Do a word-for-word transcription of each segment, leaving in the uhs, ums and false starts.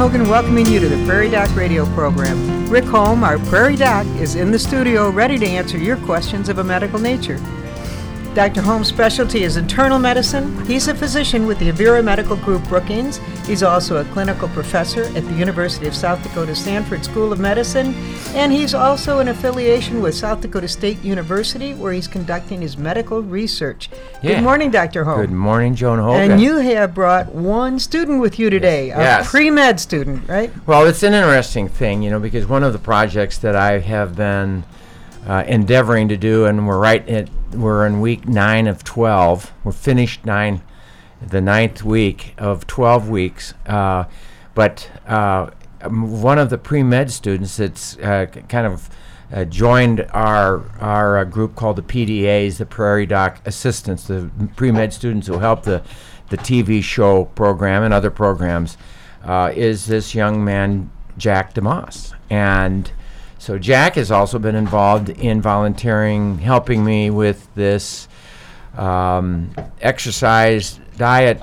Hogan welcoming you to the Prairie Doc radio program. Rick Holm, our Prairie Doc, is in the studio ready to answer your questions of a medical nature. Doctor Holm's specialty is internal medicine. He's a physician with the Avera Medical Group Brookings. He's also a clinical professor at the University of South Dakota Sanford School of Medicine. And he's also in affiliation with South Dakota State University, where he's conducting his medical research. Yeah. Good morning, Doctor Holm. Good morning, Joan Holm. And you have brought one student with you today, yes. a yes. pre-med student, right? Well, it's an interesting thing, you know, because one of the projects that I have been Uh, endeavoring to do, and we're right at we're in week nine of twelve. We're finished nine, the ninth week of twelve weeks. Uh, but uh, one of the pre-med students that's uh, kind of uh, joined our our uh, group called the P D As, the Prairie Doc Assistants, the pre-med students who help the the T V show program and other programs, uh, is this young man Jack DeMoss. And so Jack has also been involved in volunteering, helping me with this um, exercise diet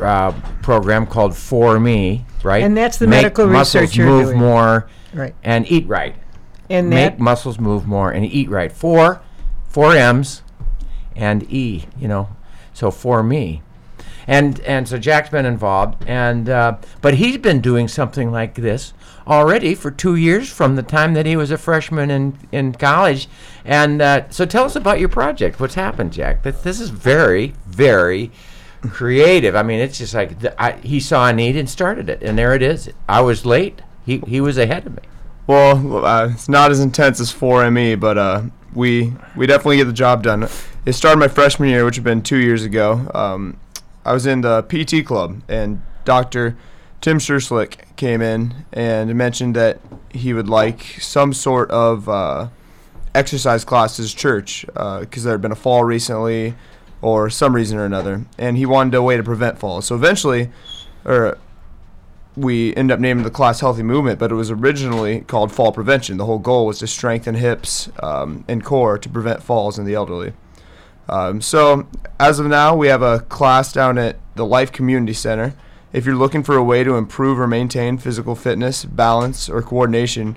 uh, program called four M E, right? And that's the Make medical research you're doing. Make muscles move more right. and eat right. And Make that? muscles move more and eat right. Four, four M's and E, you know, so four M E. And and so Jack's been involved, and uh, but he's been doing something like this already for two years from the time that he was a freshman in, in college. And uh, so tell us about your project. What's happened, Jack? This, this is very, very creative. I mean, it's just like the, I, he saw a need and started it, and there it is. I was late. He he was ahead of me. Well, uh, it's not as intense as four M E, but uh, we, we definitely get the job done. It started my freshman year, which had been two years ago. Um, I was in the P T club, and Doctor Tim Scherschligt came in and mentioned that he would like some sort of uh, exercise class at his church because uh, there had been a fall recently or some reason or another, and he wanted a way to prevent falls. So eventually, or we ended up naming the class Healthy Movement, but it was originally called Fall Prevention. The whole goal was to strengthen hips um, and core to prevent falls in the elderly. Um, so as of now, we have a class down at the Life Community Center. If you're looking for a way to improve or maintain physical fitness, balance, or coordination,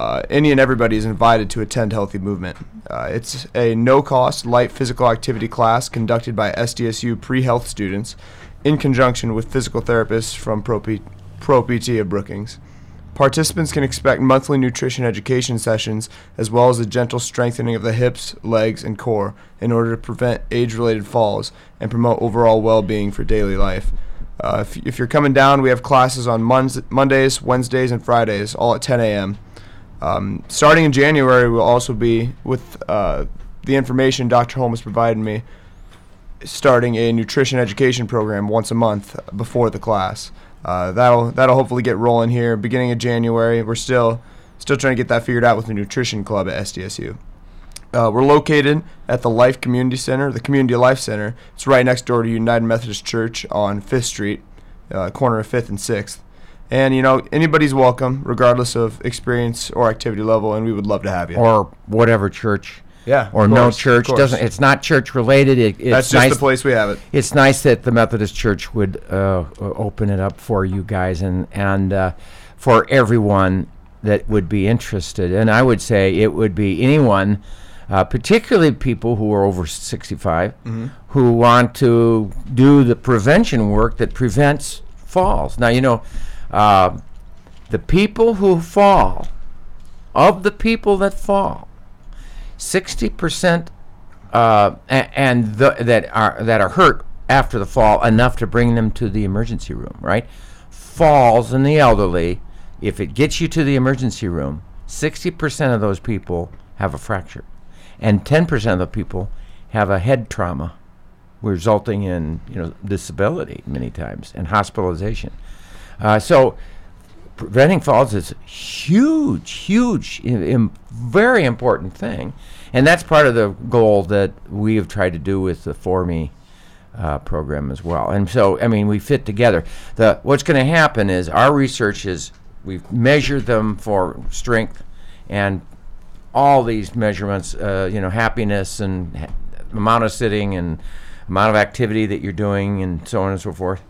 uh, any and everybody is invited to attend Healthy Movement. Uh, it's a no-cost light physical activity class conducted by S D S U pre-health students in conjunction with physical therapists from Pro-P T of Brookings. Participants can expect monthly nutrition education sessions as well as a gentle strengthening of the hips, legs, and core in order to prevent age-related falls and promote overall well-being for daily life. Uh, if, if you're coming down, we have classes on Monz- Mondays, Wednesdays, and Fridays, all at ten a.m. Um, starting in January, we'll also be, with uh, the information Doctor Holmes provided me, starting a nutrition education program once a month before the class. Uh, that'll that'll hopefully get rolling here beginning of January. We're still still trying to get that figured out with the nutrition club at S D S U. Uh, we're located at the Life Community Center, the Community Life Center. It's right next door to United Methodist Church on Fifth Street, uh, corner of Fifth and Sixth. And you know, anybody's welcome, regardless of experience or activity level, and we would love to have you. Or whatever church. Yeah, or course, no church doesn't. It's not church related. It, it's That's just nice, the place we have it. It's nice that the Methodist Church would uh, open it up for you guys and and uh, for everyone that would be interested. And I would say it would be anyone, uh, particularly people who are over sixty-five, mm-hmm. who want to do the prevention work that prevents falls. Now you know, uh, the people who fall, of the people that fall. sixty percent uh, and the, that are that are hurt after the fall enough to bring them to the emergency room, right? Falls in the elderly, if it gets you to the emergency room, sixty percent of those people have a fracture, and ten percent of the people have a head trauma, resulting in you know disability many times and hospitalization. Uh, so. Preventing falls is a huge, huge, Im- very important thing, and that's part of the goal that we have tried to do with the four M E uh, program as well. And so, I mean, we fit together. The what's going to happen is our research is we've measured them for strength and all these measurements, uh, you know, happiness and ha- amount of sitting and amount of activity that you're doing and so on and so forth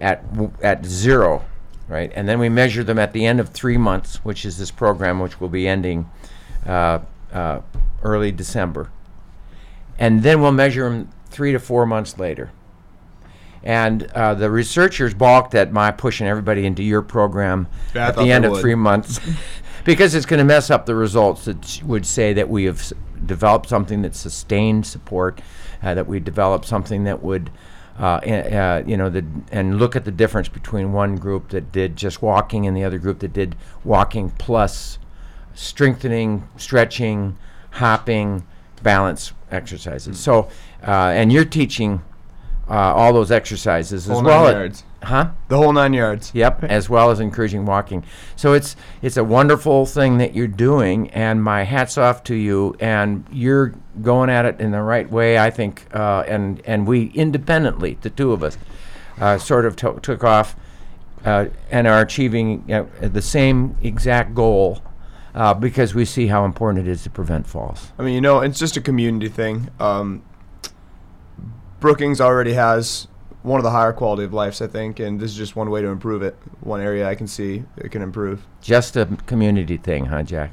at w- at zero. right? And then we measure them at the end of three months, which is this program, which will be ending uh, uh, early December. And then we'll measure them three to four months later. And uh, the researchers balked at my pushing everybody into your program yeah, at the end of three months because it's going to mess up the results that would say that we have s- developed something that sustained support, uh, that we developed something that would, uh, uh, you know, the, and look at the difference between one group that did just walking and the other group that did walking plus strengthening, stretching, hopping, balance exercises. So, uh, and you're teaching uh, all those exercises whole as well. Nine yards. At, huh? The whole nine yards. Yep, as well as encouraging walking. So it's it's a wonderful thing that you're doing, and my hat's off to you. And you're going at it in the right way, I think. Uh, and and we independently, the two of us, uh, sort of to- took off uh, and are achieving uh, the same exact goal. Uh, because we see how important it is to prevent falls. I mean, you know, it's just a community thing. Um, Brookings already has one of the higher quality of lives, I think, and this is just one way to improve it. One area I can see it can improve. Just a community thing, huh, Jack?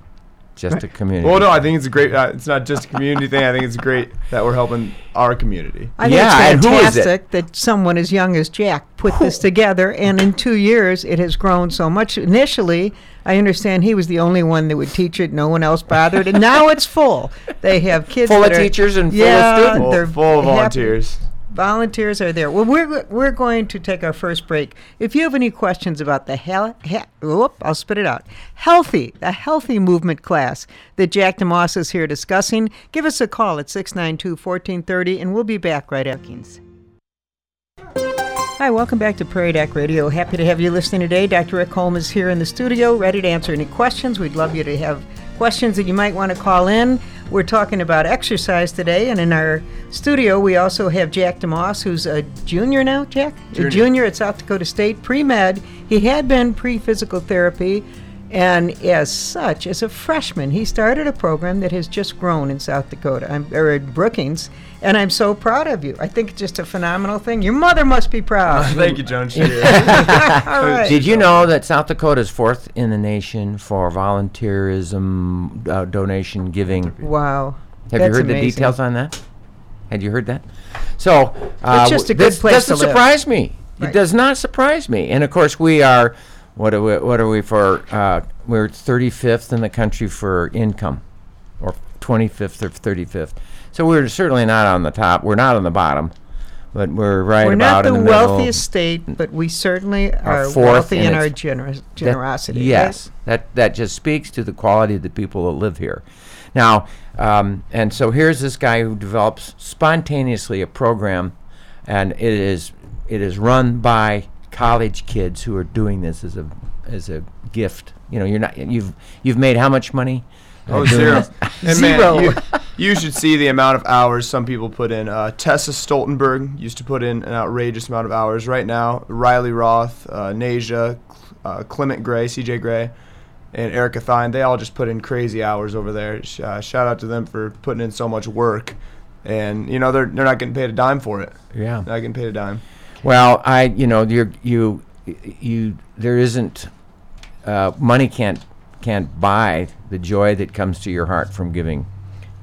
Just a community. Well, no, I think it's a great. Uh, it's not just a community thing. I think it's great that we're helping our community. I think yeah, it's fantastic and who is it? That someone as young as Jack put this together, and in two years it has grown so much. Initially, I understand he was the only one that would teach it. No one else bothered, and now it's full. They have kids full that of are, teachers and yeah, full of students. They're full of volunteers. Volunteers are there. Well, we're we're going to take our first break. If you have any questions about the hell, he- whoop, I'll spit it out. Healthy, the healthy movement class that Jack DeMoss is here discussing, give us a call at six nine two, one four three zero, and we'll be back right after. Hi, welcome back to Prairie Doc Radio. Happy to have you listening today. Doctor Rick Holm is here in the studio, ready to answer any questions. We'd love you to have questions that you might want to call in. We're talking about exercise today, and in our studio we also have Jack DeMoss, who's a junior now, Jack? Junior. A junior at South Dakota State, pre-med. He had been pre-physical therapy, and as such, as a freshman, he started a program that has just grown in South Dakota, I'm, or in Brookings, and I'm so proud of you. I think it's just a phenomenal thing. Your mother must be proud. Oh, thank you, John. All right. Did you know that South Dakota is fourth in the nation for volunteerism, uh, donation giving? Wow. Have That's you heard amazing. The details on that? Had you heard that? So uh, it's just a good this place doesn't to surprise live. Me. Right. It does not surprise me. And, of course, we are... What are we, what are we for? Uh, we're thirty-fifth in the country for income, or twenty-fifth or thirty-fifth. So we're certainly not on the top. We're not on the bottom, but we're right we're about in the middle. We're not the wealthiest state, but we certainly are wealthy in our gener- generosity. That, yes, right? that that just speaks to the quality of the people that live here. Now, um, and so here's this guy who develops spontaneously a program, and it is it is run by college kids who are doing this as a as a gift. You know, you're not you've you've made how much money? Oh, zero. And zero. Man, you, you should see the amount of hours some people put in. Uh, Tessa Stoltenberg used to put in an outrageous amount of hours. Right now, Riley Roth, uh, Nasia, uh, Clement Gray, C J Gray, and Erica Thine. They all just put in crazy hours over there. Uh, shout out to them for putting in so much work. And you know, they're they're not getting paid a dime for it. Yeah, they're not getting paid a dime. Well, I, you know, you're, you, you, there isn't, uh, money can't, can't buy the joy that comes to your heart from giving.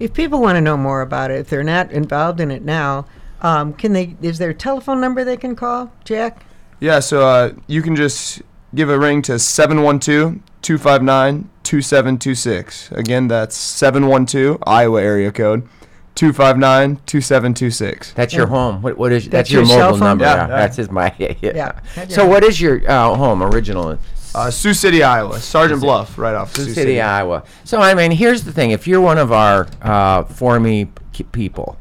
If people want to know more about it, if they're not involved in it now, um, can they, is there a telephone number they can call, Jack? Yeah, so, uh, you can just give a ring to seven one two, two five nine, two seven two six. Again, that's seven one two, Iowa area code. Two five nine two seven two six. That's your home. What what is that's, that's your, your mobile number? Yeah, yeah. That's his my. Yeah. yeah. So what is your uh, home original? Uh, Sioux City, Iowa. Sergeant Bluff, right off Sioux, Sioux City, City, Iowa. So I mean, here's the thing: if you're one of our uh, four M E people,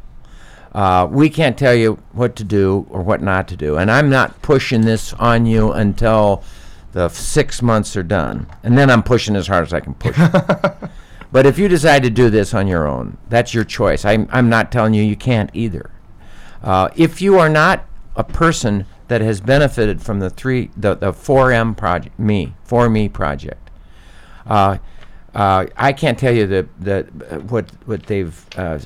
uh, we can't tell you what to do or what not to do, and I'm not pushing this on you until the six months are done, and then I'm pushing as hard as I can push. But if you decide to do this on your own, that's your choice. I'm, I'm not telling you you can't either. Uh, if you are not a person that has benefited from the three, the, the four M project, me, four M E project, uh, uh, I can't tell you the, the uh, what what they've uh,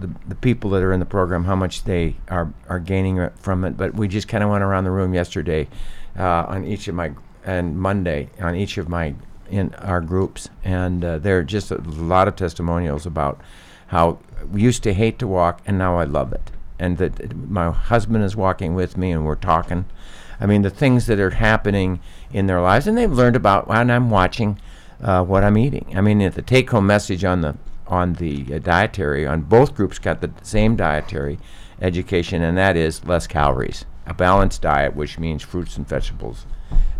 the, the people that are in the program, how much they are are gaining from it. But we just kind of went around the room yesterday uh, on each of my and Monday on each of my in our groups, and uh, there are just a lot of testimonials about how we used to hate to walk, and now I love it, and that my husband is walking with me, and we're talking. I mean, the things that are happening in their lives, and they've learned about, and I'm watching uh, what I'm eating. I mean, the take-home message on the on the uh, dietary, on both groups got the same dietary education, and that is less calories, a balanced diet, which means fruits and vegetables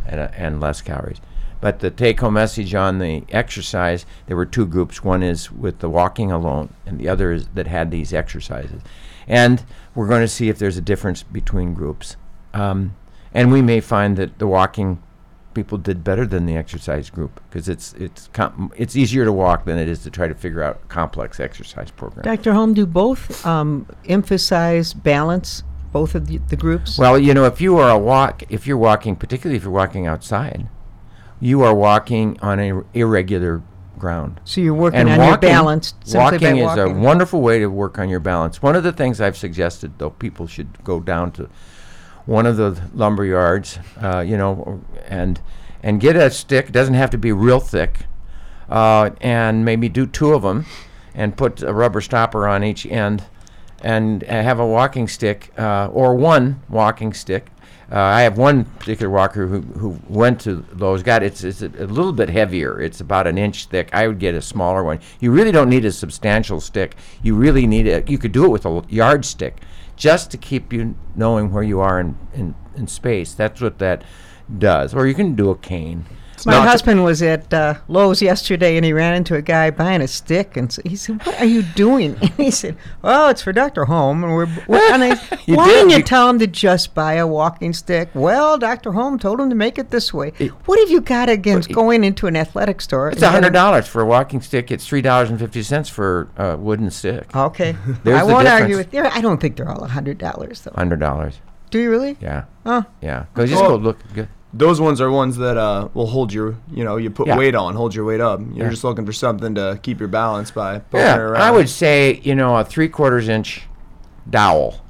and, uh, and less calories. But the take-home message on the exercise, there were two groups. One is with the walking alone, and the other is that had these exercises. And we're going to see if there's a difference between groups. Um, and we may find that the walking people did better than the exercise group, because it's it's com- it's easier to walk than it is to try to figure out a complex exercise program. Doctor Holm, do both um, emphasize balance, both of the, the groups? Well, you know, if you are a walk, if you're walking, particularly if you're walking outside, you are walking on a r- irregular ground. So you're working and on walking, your balance. Walking by is walking. A wonderful way to work on your balance. One of the things I've suggested, though, people should go down to one of the lumber yards, uh, you know, and and get a stick. Doesn't have to be real thick, uh, and maybe do two of them, and put a rubber stopper on each end, and uh, have a walking stick uh, or one walking stick. Uh, I have one particular walker who, who went to those. Got it's it's a, a little bit heavier. It's about an inch thick. I would get a smaller one. You really don't need a substantial stick. You really need a. You could do it with a yardstick, just to keep you knowing where you are in, in, in space. That's what that does. Or you can do a cane. My no, husband was at uh, Lowe's yesterday, and he ran into a guy buying a stick, and so he said, "What are you doing?" And he said, "Oh, it's for Doctor Holm." And we're, we're and I, you why didn't you tell him to just buy a walking stick? Well, Doctor Holm told him to make it this way. It, what have you got against it, going into an athletic store? It's a hundred dollars for a walking stick. It's three dollars and fifty cents for a uh, wooden stick. Okay, I won't difference. argue with you. I don't think they're all a hundred dollars though. Hundred dollars. Do you really? Yeah. Oh. Yeah. Go just oh. go look. Go. Those ones are ones that uh, will hold your, you know, you put yeah. weight on, hold your weight up. You're yeah. just looking for something to keep your balance by poking yeah, it around. I would say, you know, a three-quarters inch dowel,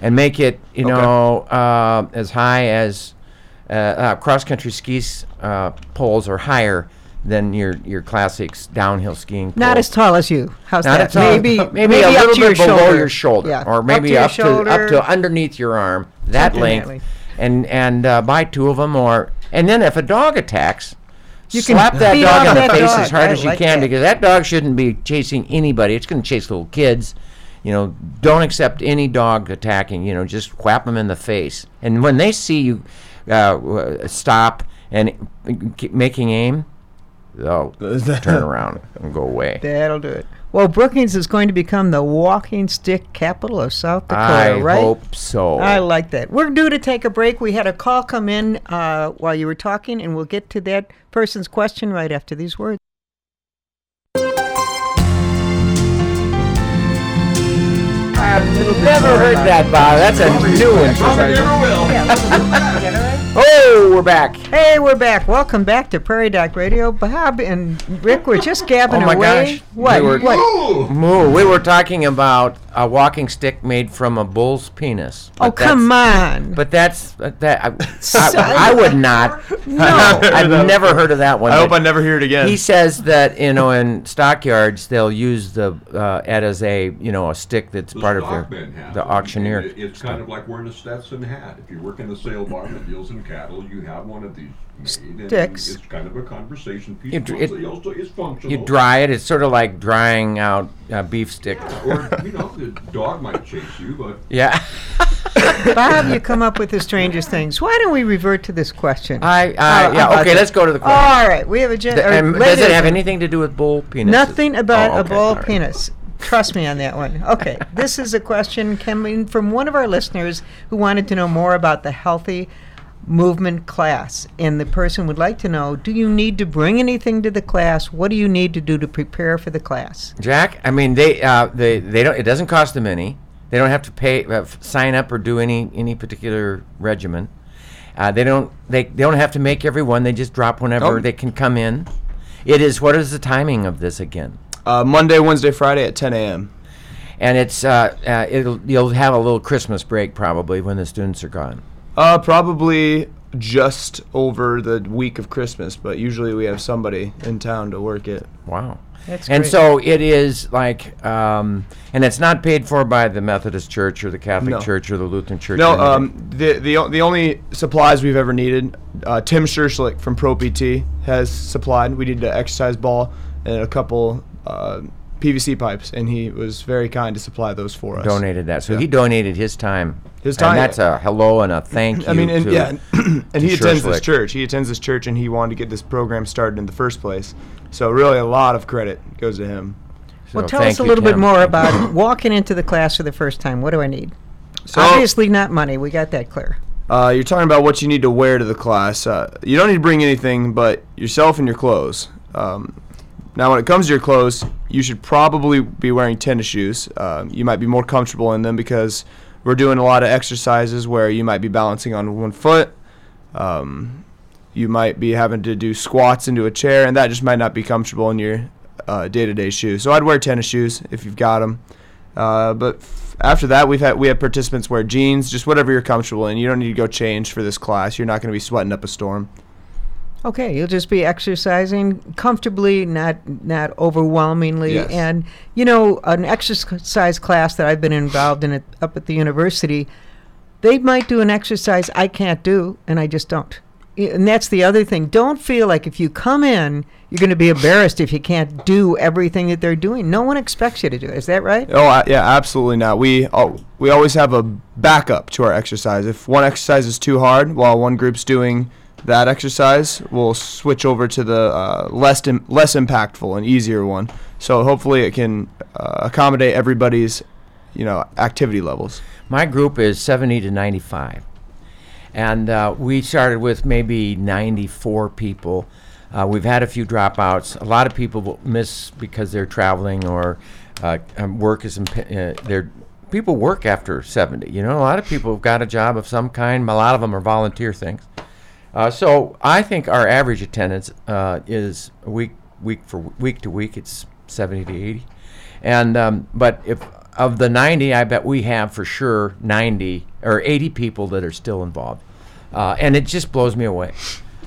and make it, you okay. know, uh, as high as uh, uh, cross-country ski uh, poles or higher than your your classics downhill skiing. Not pole. As tall as you. How's Not that? Tall, maybe, maybe maybe a little bit your below shoulder. your shoulder, yeah. or maybe up to up to, up to underneath your arm. That Something length. That length. and and uh, buy two of them, or and then if a dog attacks, you slap can that dog on the face dog. as hard I as you like can that. Because that dog shouldn't be chasing anybody. It's going to chase little kids. You know, don't accept any dog attacking. You know, just whap them in the face. And when they see you uh, stop and making aim, they'll turn around and go away. That'll do it. Well, Brookings is going to become the walking stick capital of South Dakota, I right? I hope so. I like that. We're due to take a break. We had a call come in uh, while you were talking, and we'll get to that person's question right after these words. I've never heard that, Bob. That's a new one. Probably never will. Yeah. Oh, we're back. Hey, we're back. Welcome back to Prairie Doc Radio. Bob and Rick were just gabbing away. Oh, my away. gosh. What? We were, what? Moo. Moo. We were talking about a walking stick made from a bull's penis. But oh, come on. But that's... that. I, I, I would not. No. I've never heard of that one. I hope I never hear it again. He says that, you know, in stockyards, they'll use the uh, it as a, you know, a stick that's the part of their, the auctioneer. It, it's kind of like wearing a Stetson hat. If you work in the sale bar that deals in cattle, you have one of these made. Sticks. It's kind of a conversation piece. It, it, also is functional. You dry it. It's sort of like drying out uh, beef sticks. Yeah, or, you know, the dog might chase you, but... Yeah. Bob, you come up with the strangest things. Why don't we revert to this question? I, I uh, yeah, okay, let's go to the question. All right, we have a... Gen- the, does it have anything to do with bull penis? Nothing about oh, okay, a bull right. penis. Trust me on that one. Okay, this is a question coming from one of our listeners who wanted to know more about the healthy movement class. And the person would like to know, do you need to bring anything to the class? What do you need to do to prepare for the class? Jack, I mean, they uh, they, they don't. It doesn't cost them any. They don't have to pay, uh, sign up, or do any any particular regimen. Uh, they don't they, they don't have to make every one. They just drop whenever oh. they can come in. It is, what is the timing of this again? Uh, Monday, Wednesday, Friday at ten a.m. And it's uh, uh, it'll you'll have a little Christmas break probably when the students are gone. Uh, probably just over the week of Christmas, but usually we have somebody in town to work it. Wow. That's and great. So it is like, um, and it's not paid for by the Methodist Church or the Catholic no. Church or the Lutheran Church. No, um, the, the the only supplies we've ever needed, uh, Tim Scherschligt from Pro P T has supplied. We needed an exercise ball and a couple uh, P V C pipes, and he was very kind to supply those for us. Donated that. So yeah. he donated his time. His time. And that's a hello and a thank you. I mean, and, to, yeah, and he attends this church. He attends this church, and he wanted to get this program started in the first place. So really, a lot of credit goes to him. So well, tell us a little bit more about walking into the class for the first time. What do I need? So, obviously not money. We got that clear. Uh, you're talking about what you need to wear to the class. Uh, you don't need to bring anything but yourself and your clothes. Um, now, when it comes to your clothes, you should probably be wearing tennis shoes. Uh, you might be more comfortable in them because we're doing a lot of exercises where you might be balancing on one foot. Um, you might be having to do squats into a chair, and that just might not be comfortable in your uh, day-to-day shoes. So I'd wear tennis shoes if you've got them. Uh, but f- after that, we've had we have participants wear jeans, just whatever you're comfortable in. You don't need to go change for this class. You're not going to be sweating up a storm. Okay, you'll just be exercising comfortably, not not overwhelmingly. Yes. And, you know, an exercise class that I've been involved in at, up at the university, they might do an exercise I can't do, and I just don't. And that's the other thing. Don't feel like if you come in, you're going to be embarrassed if you can't do everything that they're doing. No one expects you to do it. Is that right? Oh, uh, yeah, absolutely not. We oh, we always have a backup to our exercise. If one exercise is too hard while one group's doing that exercise, will switch over to the uh, less Im- less impactful and easier one. So hopefully it can uh, accommodate everybody's, you know, activity levels. My group is seventy to ninety-five, and uh, we started with maybe ninety-four people. Uh, we've had a few dropouts. A lot of people miss because they're traveling or uh, work is imp- uh, they're. People work after seventy. You know, a lot of people have got a job of some kind. A lot of them are volunteer things. Uh, so I think our average attendance uh, is week week for week to week. It's seventy to eighty, and um, but if of the ninety, I bet we have for sure ninety or eighty people that are still involved, uh, and it just blows me away.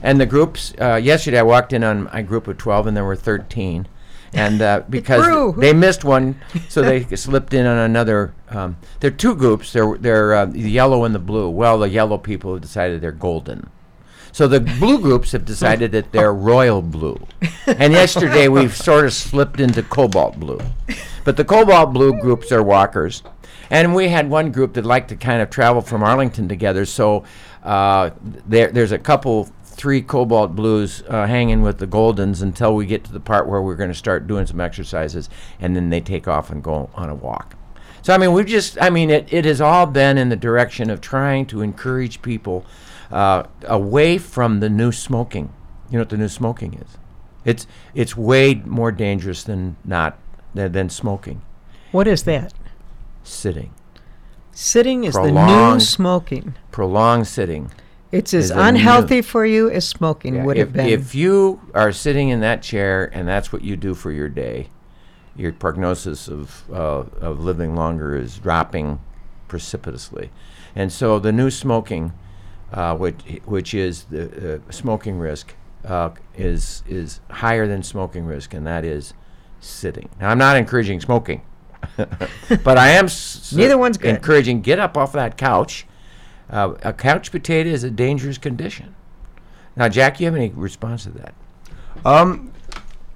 And the groups uh, yesterday, I walked in on my group of twelve, and there were thirteen, and uh, because they missed one, so they slipped in on another. Um, there are two groups. They're they're uh, the yellow and the blue. Well, the yellow people have decided they're golden. So the blue groups have decided that they're royal blue. And yesterday we've sort of slipped into cobalt blue. But the cobalt blue groups are walkers. And we had one group that liked to kind of travel from Arlington together. So uh, there, there's a couple, three cobalt blues uh, hanging with the goldens until we get to the part where we're going to start doing some exercises. And then they take off and go on a walk. So, I mean, we've just, I mean, it, it has all been in the direction of trying to encourage people Uh, away from the new smoking. You know what the new smoking is? It's it's way more dangerous than not than, than smoking. What is that? Sitting. Sitting is prolonged, the new smoking. Prolonged sitting. It's as unhealthy new. for you as smoking yeah, would if, have been. If you are sitting in that chair and that's what you do for your day, your prognosis of uh, of living longer is dropping precipitously. And so the new smoking, Uh, which which is the uh, smoking risk uh, is is higher than smoking risk, and that is sitting. Now, I'm not encouraging smoking, but I am s- neither one's good. Encouraging get up off that couch. Uh, a couch potato is a dangerous condition. Now, Jack, you have any response to that? Um,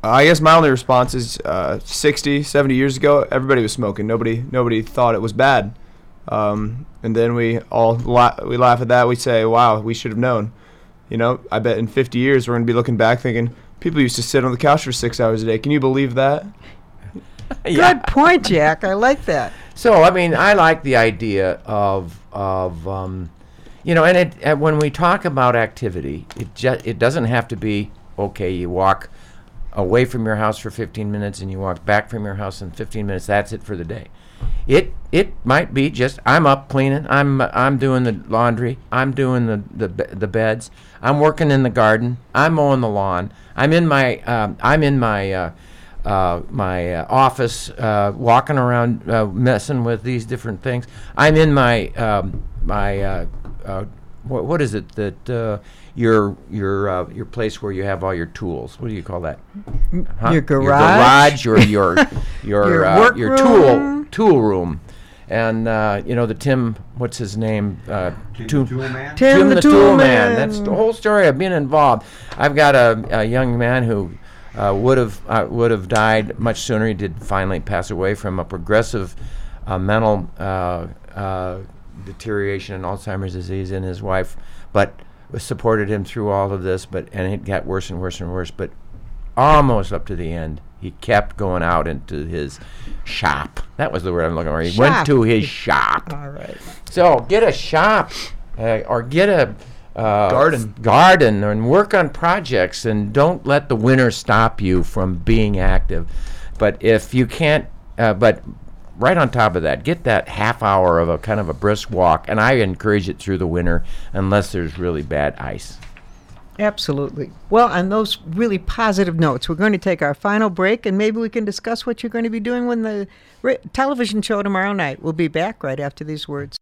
I guess my only response is uh, sixty, seventy years ago, everybody was smoking. Nobody nobody thought it was bad. Um, and then we all la- we laugh at that. We say, wow, we should have known. You know, I bet in fifty years we're going to be looking back thinking, people used to sit on the couch for six hours a day. Can you believe that? Yeah. Good point, Jack. I like that. So, I mean, I like the idea of, of um, you know, and it, uh, when we talk about activity, it ju- it doesn't have to be, okay, you walk away from your house for fifteen minutes and you walk back from your house in fifteen minutes. That's it for the day. It it might be just I'm up cleaning, I'm I'm doing the laundry, I'm doing the the, the beds, I'm working in the garden, I'm mowing the lawn, I'm in my um, I'm in my uh, uh, my uh, office uh, walking around uh, messing with these different things. I'm in my um, my uh, uh, what, what is it that uh, your your uh, your place where you have all your tools? What do you call that? Huh? Your garage, your garage, your your your, your, uh, work your tool tool room. And, uh, you know, the Tim, what's his name? Uh, Tim, Tim, Tim, Tim, Tim the, the Tool, Tool Man. Man. That's the whole story of being involved. I've got a, a young man who uh, would have uh, would have died much sooner. He did finally pass away from a progressive uh, mental uh, uh, deterioration and Alzheimer's disease in his wife, but supported him through all of this. But and it got worse and worse and worse, but almost up to the end. He kept going out into his shop. That was the word I'm looking for. He shop. went to his shop. All right. So get a shop, uh, or get a uh, garden, garden, and work on projects. And don't let the winter stop you from being active. But if you can't, uh, but right on top of that, get that half hour of a kind of a brisk walk. And I encourage it through the winter, unless there's really bad ice. Absolutely. Well, on those really positive notes, we're going to take our final break, and maybe we can discuss what you're going to be doing when the re- television show tomorrow night. We'll be back right after these words.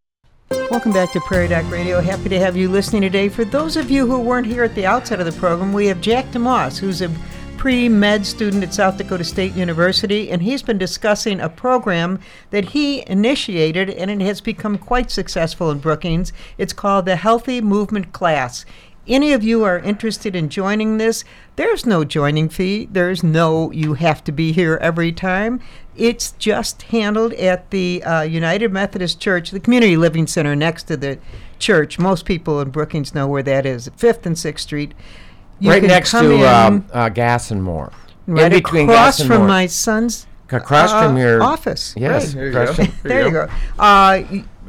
Welcome back to Prairie Doc Radio. Happy to have you listening today. For those of you who weren't here at the outset of the program, we have Jack DeMoss, who's a pre-med student at South Dakota State University, and he's been discussing a program that he initiated, and it has become quite successful in Brookings. It's called the Healthy Movement Class. Any of you are interested in joining this, there's no joining fee. There's no you have to be here every time. It's just handled at the uh, United Methodist Church, the community living center next to the church. Most people in Brookings know where that is, fifth and sixth Street. You right next to um, uh, Gas and More. Right in between across Gas and from Moore. My son's across uh, from your office. Yes. Right. There you go. there you go. Uh,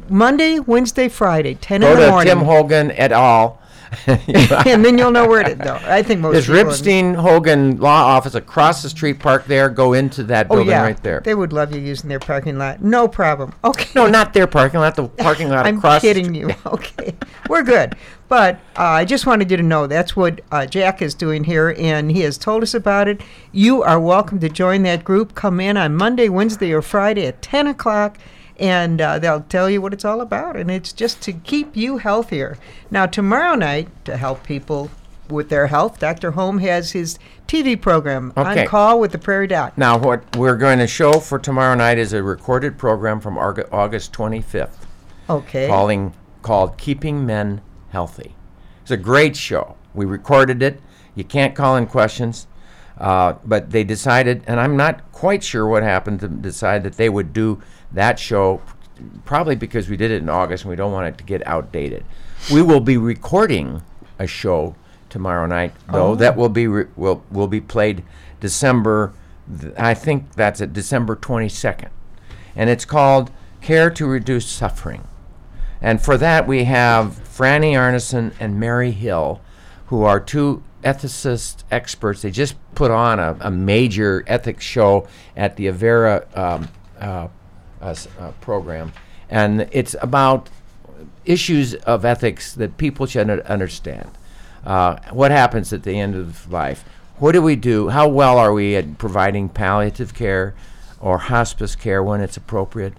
Monday, Wednesday, Friday, ten go in the morning. Go to Tim Hogan et al. And then you'll know where it is, though. I think most people. There's Ripstein Hogan Law Office across the street. Park there. Go into that building oh, yeah. right there. They would love you using their parking lot. No problem. Okay. No, not their parking lot. The parking lot I'm across. I'm kidding the you. Okay, we're good. But uh, I just wanted you to know that's what uh, Jack is doing here, and he has told us about it. You are welcome to join that group. Come in on Monday, Wednesday, or Friday at ten o'clock. And uh, they'll tell you what it's all about, and it's just to keep you healthier. Now, tomorrow night, to help people with their health, Doctor Holm has his T V program, okay. On Call with the Prairie Doc. Now, what we're going to show for tomorrow night is a recorded program from August twenty-fifth. Okay. Calling, called Keeping Men Healthy. It's a great show. We recorded it. You can't call in questions. Uh, but they decided, and I'm not quite sure what happened, to decide that they would do that show, probably because we did it in August and we don't want it to get outdated. We will be recording a show tomorrow night, though. Oh. That will be re- will will be played December, th- I think that's it, December twenty-second. And it's called Care to Reduce Suffering. And for that we have Franny Arneson and Mary Hill, who are two ethicist experts. They just put on a, a major ethics show at the Avera um, uh, uh, uh, program, and it's about issues of ethics that people should understand. Uh, what happens at the end of life? What do we do? How well are we at providing palliative care or hospice care when it's appropriate?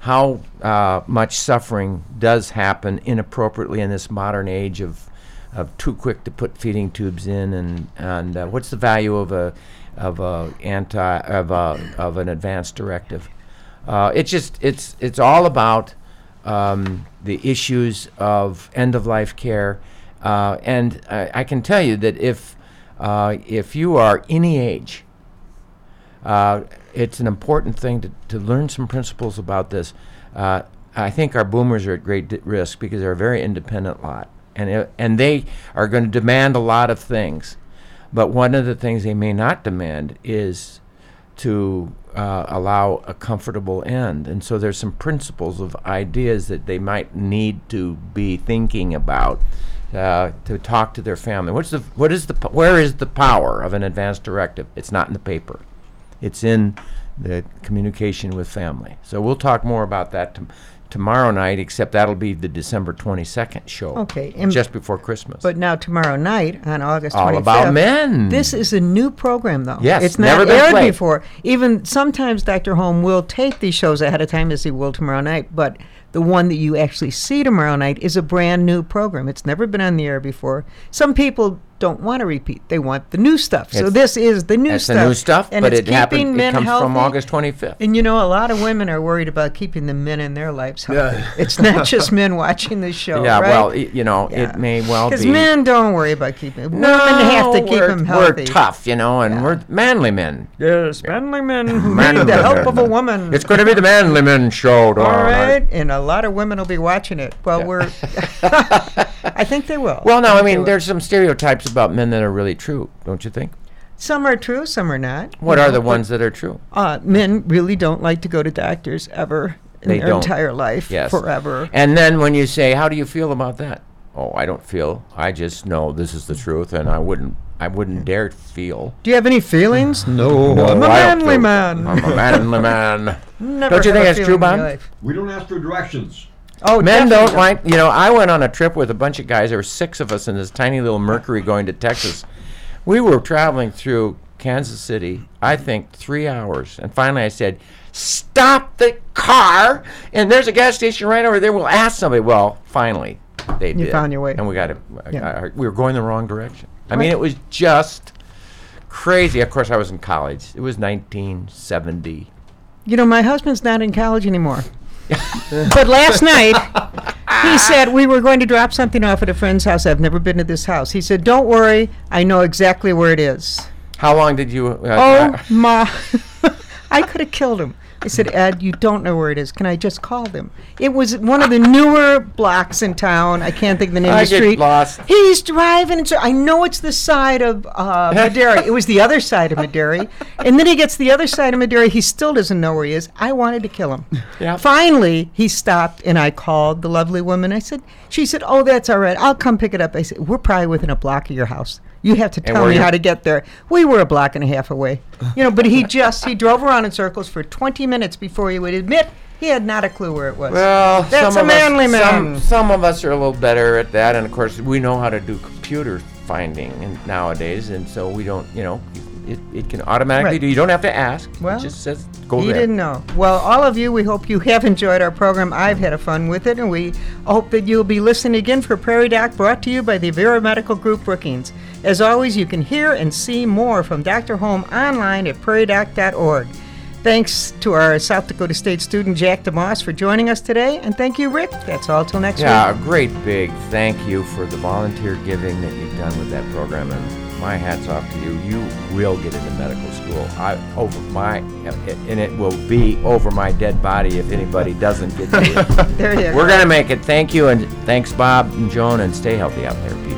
How uh, much suffering does happen inappropriately in this modern age of of too quick to put feeding tubes in, and and uh, what's the value of a of a anti of a of an advanced directive? Uh, it's just it's it's all about um, the issues of end of life care, uh, and I, I can tell you that if uh, if you are any age, uh, it's an important thing to to learn some principles about this. Uh, I think our boomers are at great di- risk because they're a very independent lot. And it, and they are going to demand a lot of things, but one of the things they may not demand is to uh, allow a comfortable end. And so there's some principles of ideas that they might need to be thinking about uh, to talk to their family. What's the what is the where is the power of an advance directive? It's not in the paper. It's in the communication with family. So we'll talk more about that t- tomorrow night, except that'll be the December twenty-second show. Okay. Just before Christmas. But now tomorrow night on August twenty-fifth. All About Men. This is a new program, though. Yes, it's never been aired played. before. Even sometimes Doctor Holm will tape these shows ahead of time, as he will tomorrow night, but the one that you actually see tomorrow night is a brand new program. It's never been on the air before. Some people don't want to repeat. They want the new stuff. It's, so this is the new stuff. It's the new stuff, and but it's it, happened, men it comes healthy. From August twenty-fifth. And you know, a lot of women are worried about keeping the men in their lives healthy. Yeah. It's not just men watching the show, Yeah, right? well, you know, yeah. it may well be. Because men don't worry about keeping it. No, women have to keep them healthy. We're tough, you know, and yeah. we're manly men. Yes, manly men who manly need the help of a woman. It's going to be the Manly Men show tomorrow. All right, and a lot of women will be watching it. Well, yeah. we're... I think they will. Well, no, I, I mean, there's some stereotypes about men that are really true, don't you think? Some are true, some are not. What you are know, the ones that are true? Uh, men really don't like to go to doctors ever in they their don't. entire life, yes. forever. And then when you say, how do you feel about that? Oh, I don't feel. I just know this is the truth, and I wouldn't I wouldn't dare feel. Do you have any feelings? No. no I'm a manly man. I'm a manly man. Never don't you think that's true, Bob? We don't ask for directions. Oh, men don't like, you know, I went on a trip with a bunch of guys. There were six of us in this tiny little Mercury going to Texas. We were traveling through Kansas City, I think, three hours. And finally I said, stop the car, and there's a gas station right over there. We'll ask somebody. Well, finally, they did. You found your way. And we got it. Yeah. We were going the wrong direction. I mean, it was just crazy. Of course, I was in college. It was nineteen seventy. You know, my husband's not in college anymore. But last night, he said, we were going to drop something off at a friend's house. I've never been to this house. He said, don't worry. I know exactly where it is. How long did you? Uh, oh, my. I could have killed him. I said, Ed, you don't know where it is. Can I just call them? It was one of the newer blocks in town. I can't think of the name I of the street. I get lost. He's driving. And so I know it's the side of uh, Madari. It was the other side of Madari. And then he gets the other side of Madari. He still doesn't know where he is. I wanted to kill him. Yep. Finally, he stopped, and I called the lovely woman. I said, she said, oh, that's all right. I'll come pick it up. I said, we're probably within a block of your house. You have to tell me how to get there. We were a block and a half away. You know, but he just, he drove around in circles for twenty minutes before he would admit he had not a clue where it was. Well, that's a manly man. Some, some of us are a little better at that, and of course, we know how to do computer finding and nowadays, and so we don't, you know, it, it can automatically right. do. You don't have to ask. Well, it just says go there. You didn't know. Well, all of you, we hope you have enjoyed our program. I've had a fun with it, and we hope that you'll be listening again for Prairie Doc, brought to you by the Avera Medical Group Brookings. As always, you can hear and see more from Doctor Holm online at prairie doc dot org. Thanks to our South Dakota State student, Jack DeMoss, for joining us today. And thank you, Rick. That's all till next yeah, week. Yeah, a great big thank you for the volunteer giving that you've done with that program. And my hat's off to you. You will get into medical school. I over my, and it will be over my dead body if anybody doesn't get to it. There it is. We're going to make it. Thank you. And thanks, Bob and Joan. And stay healthy out there.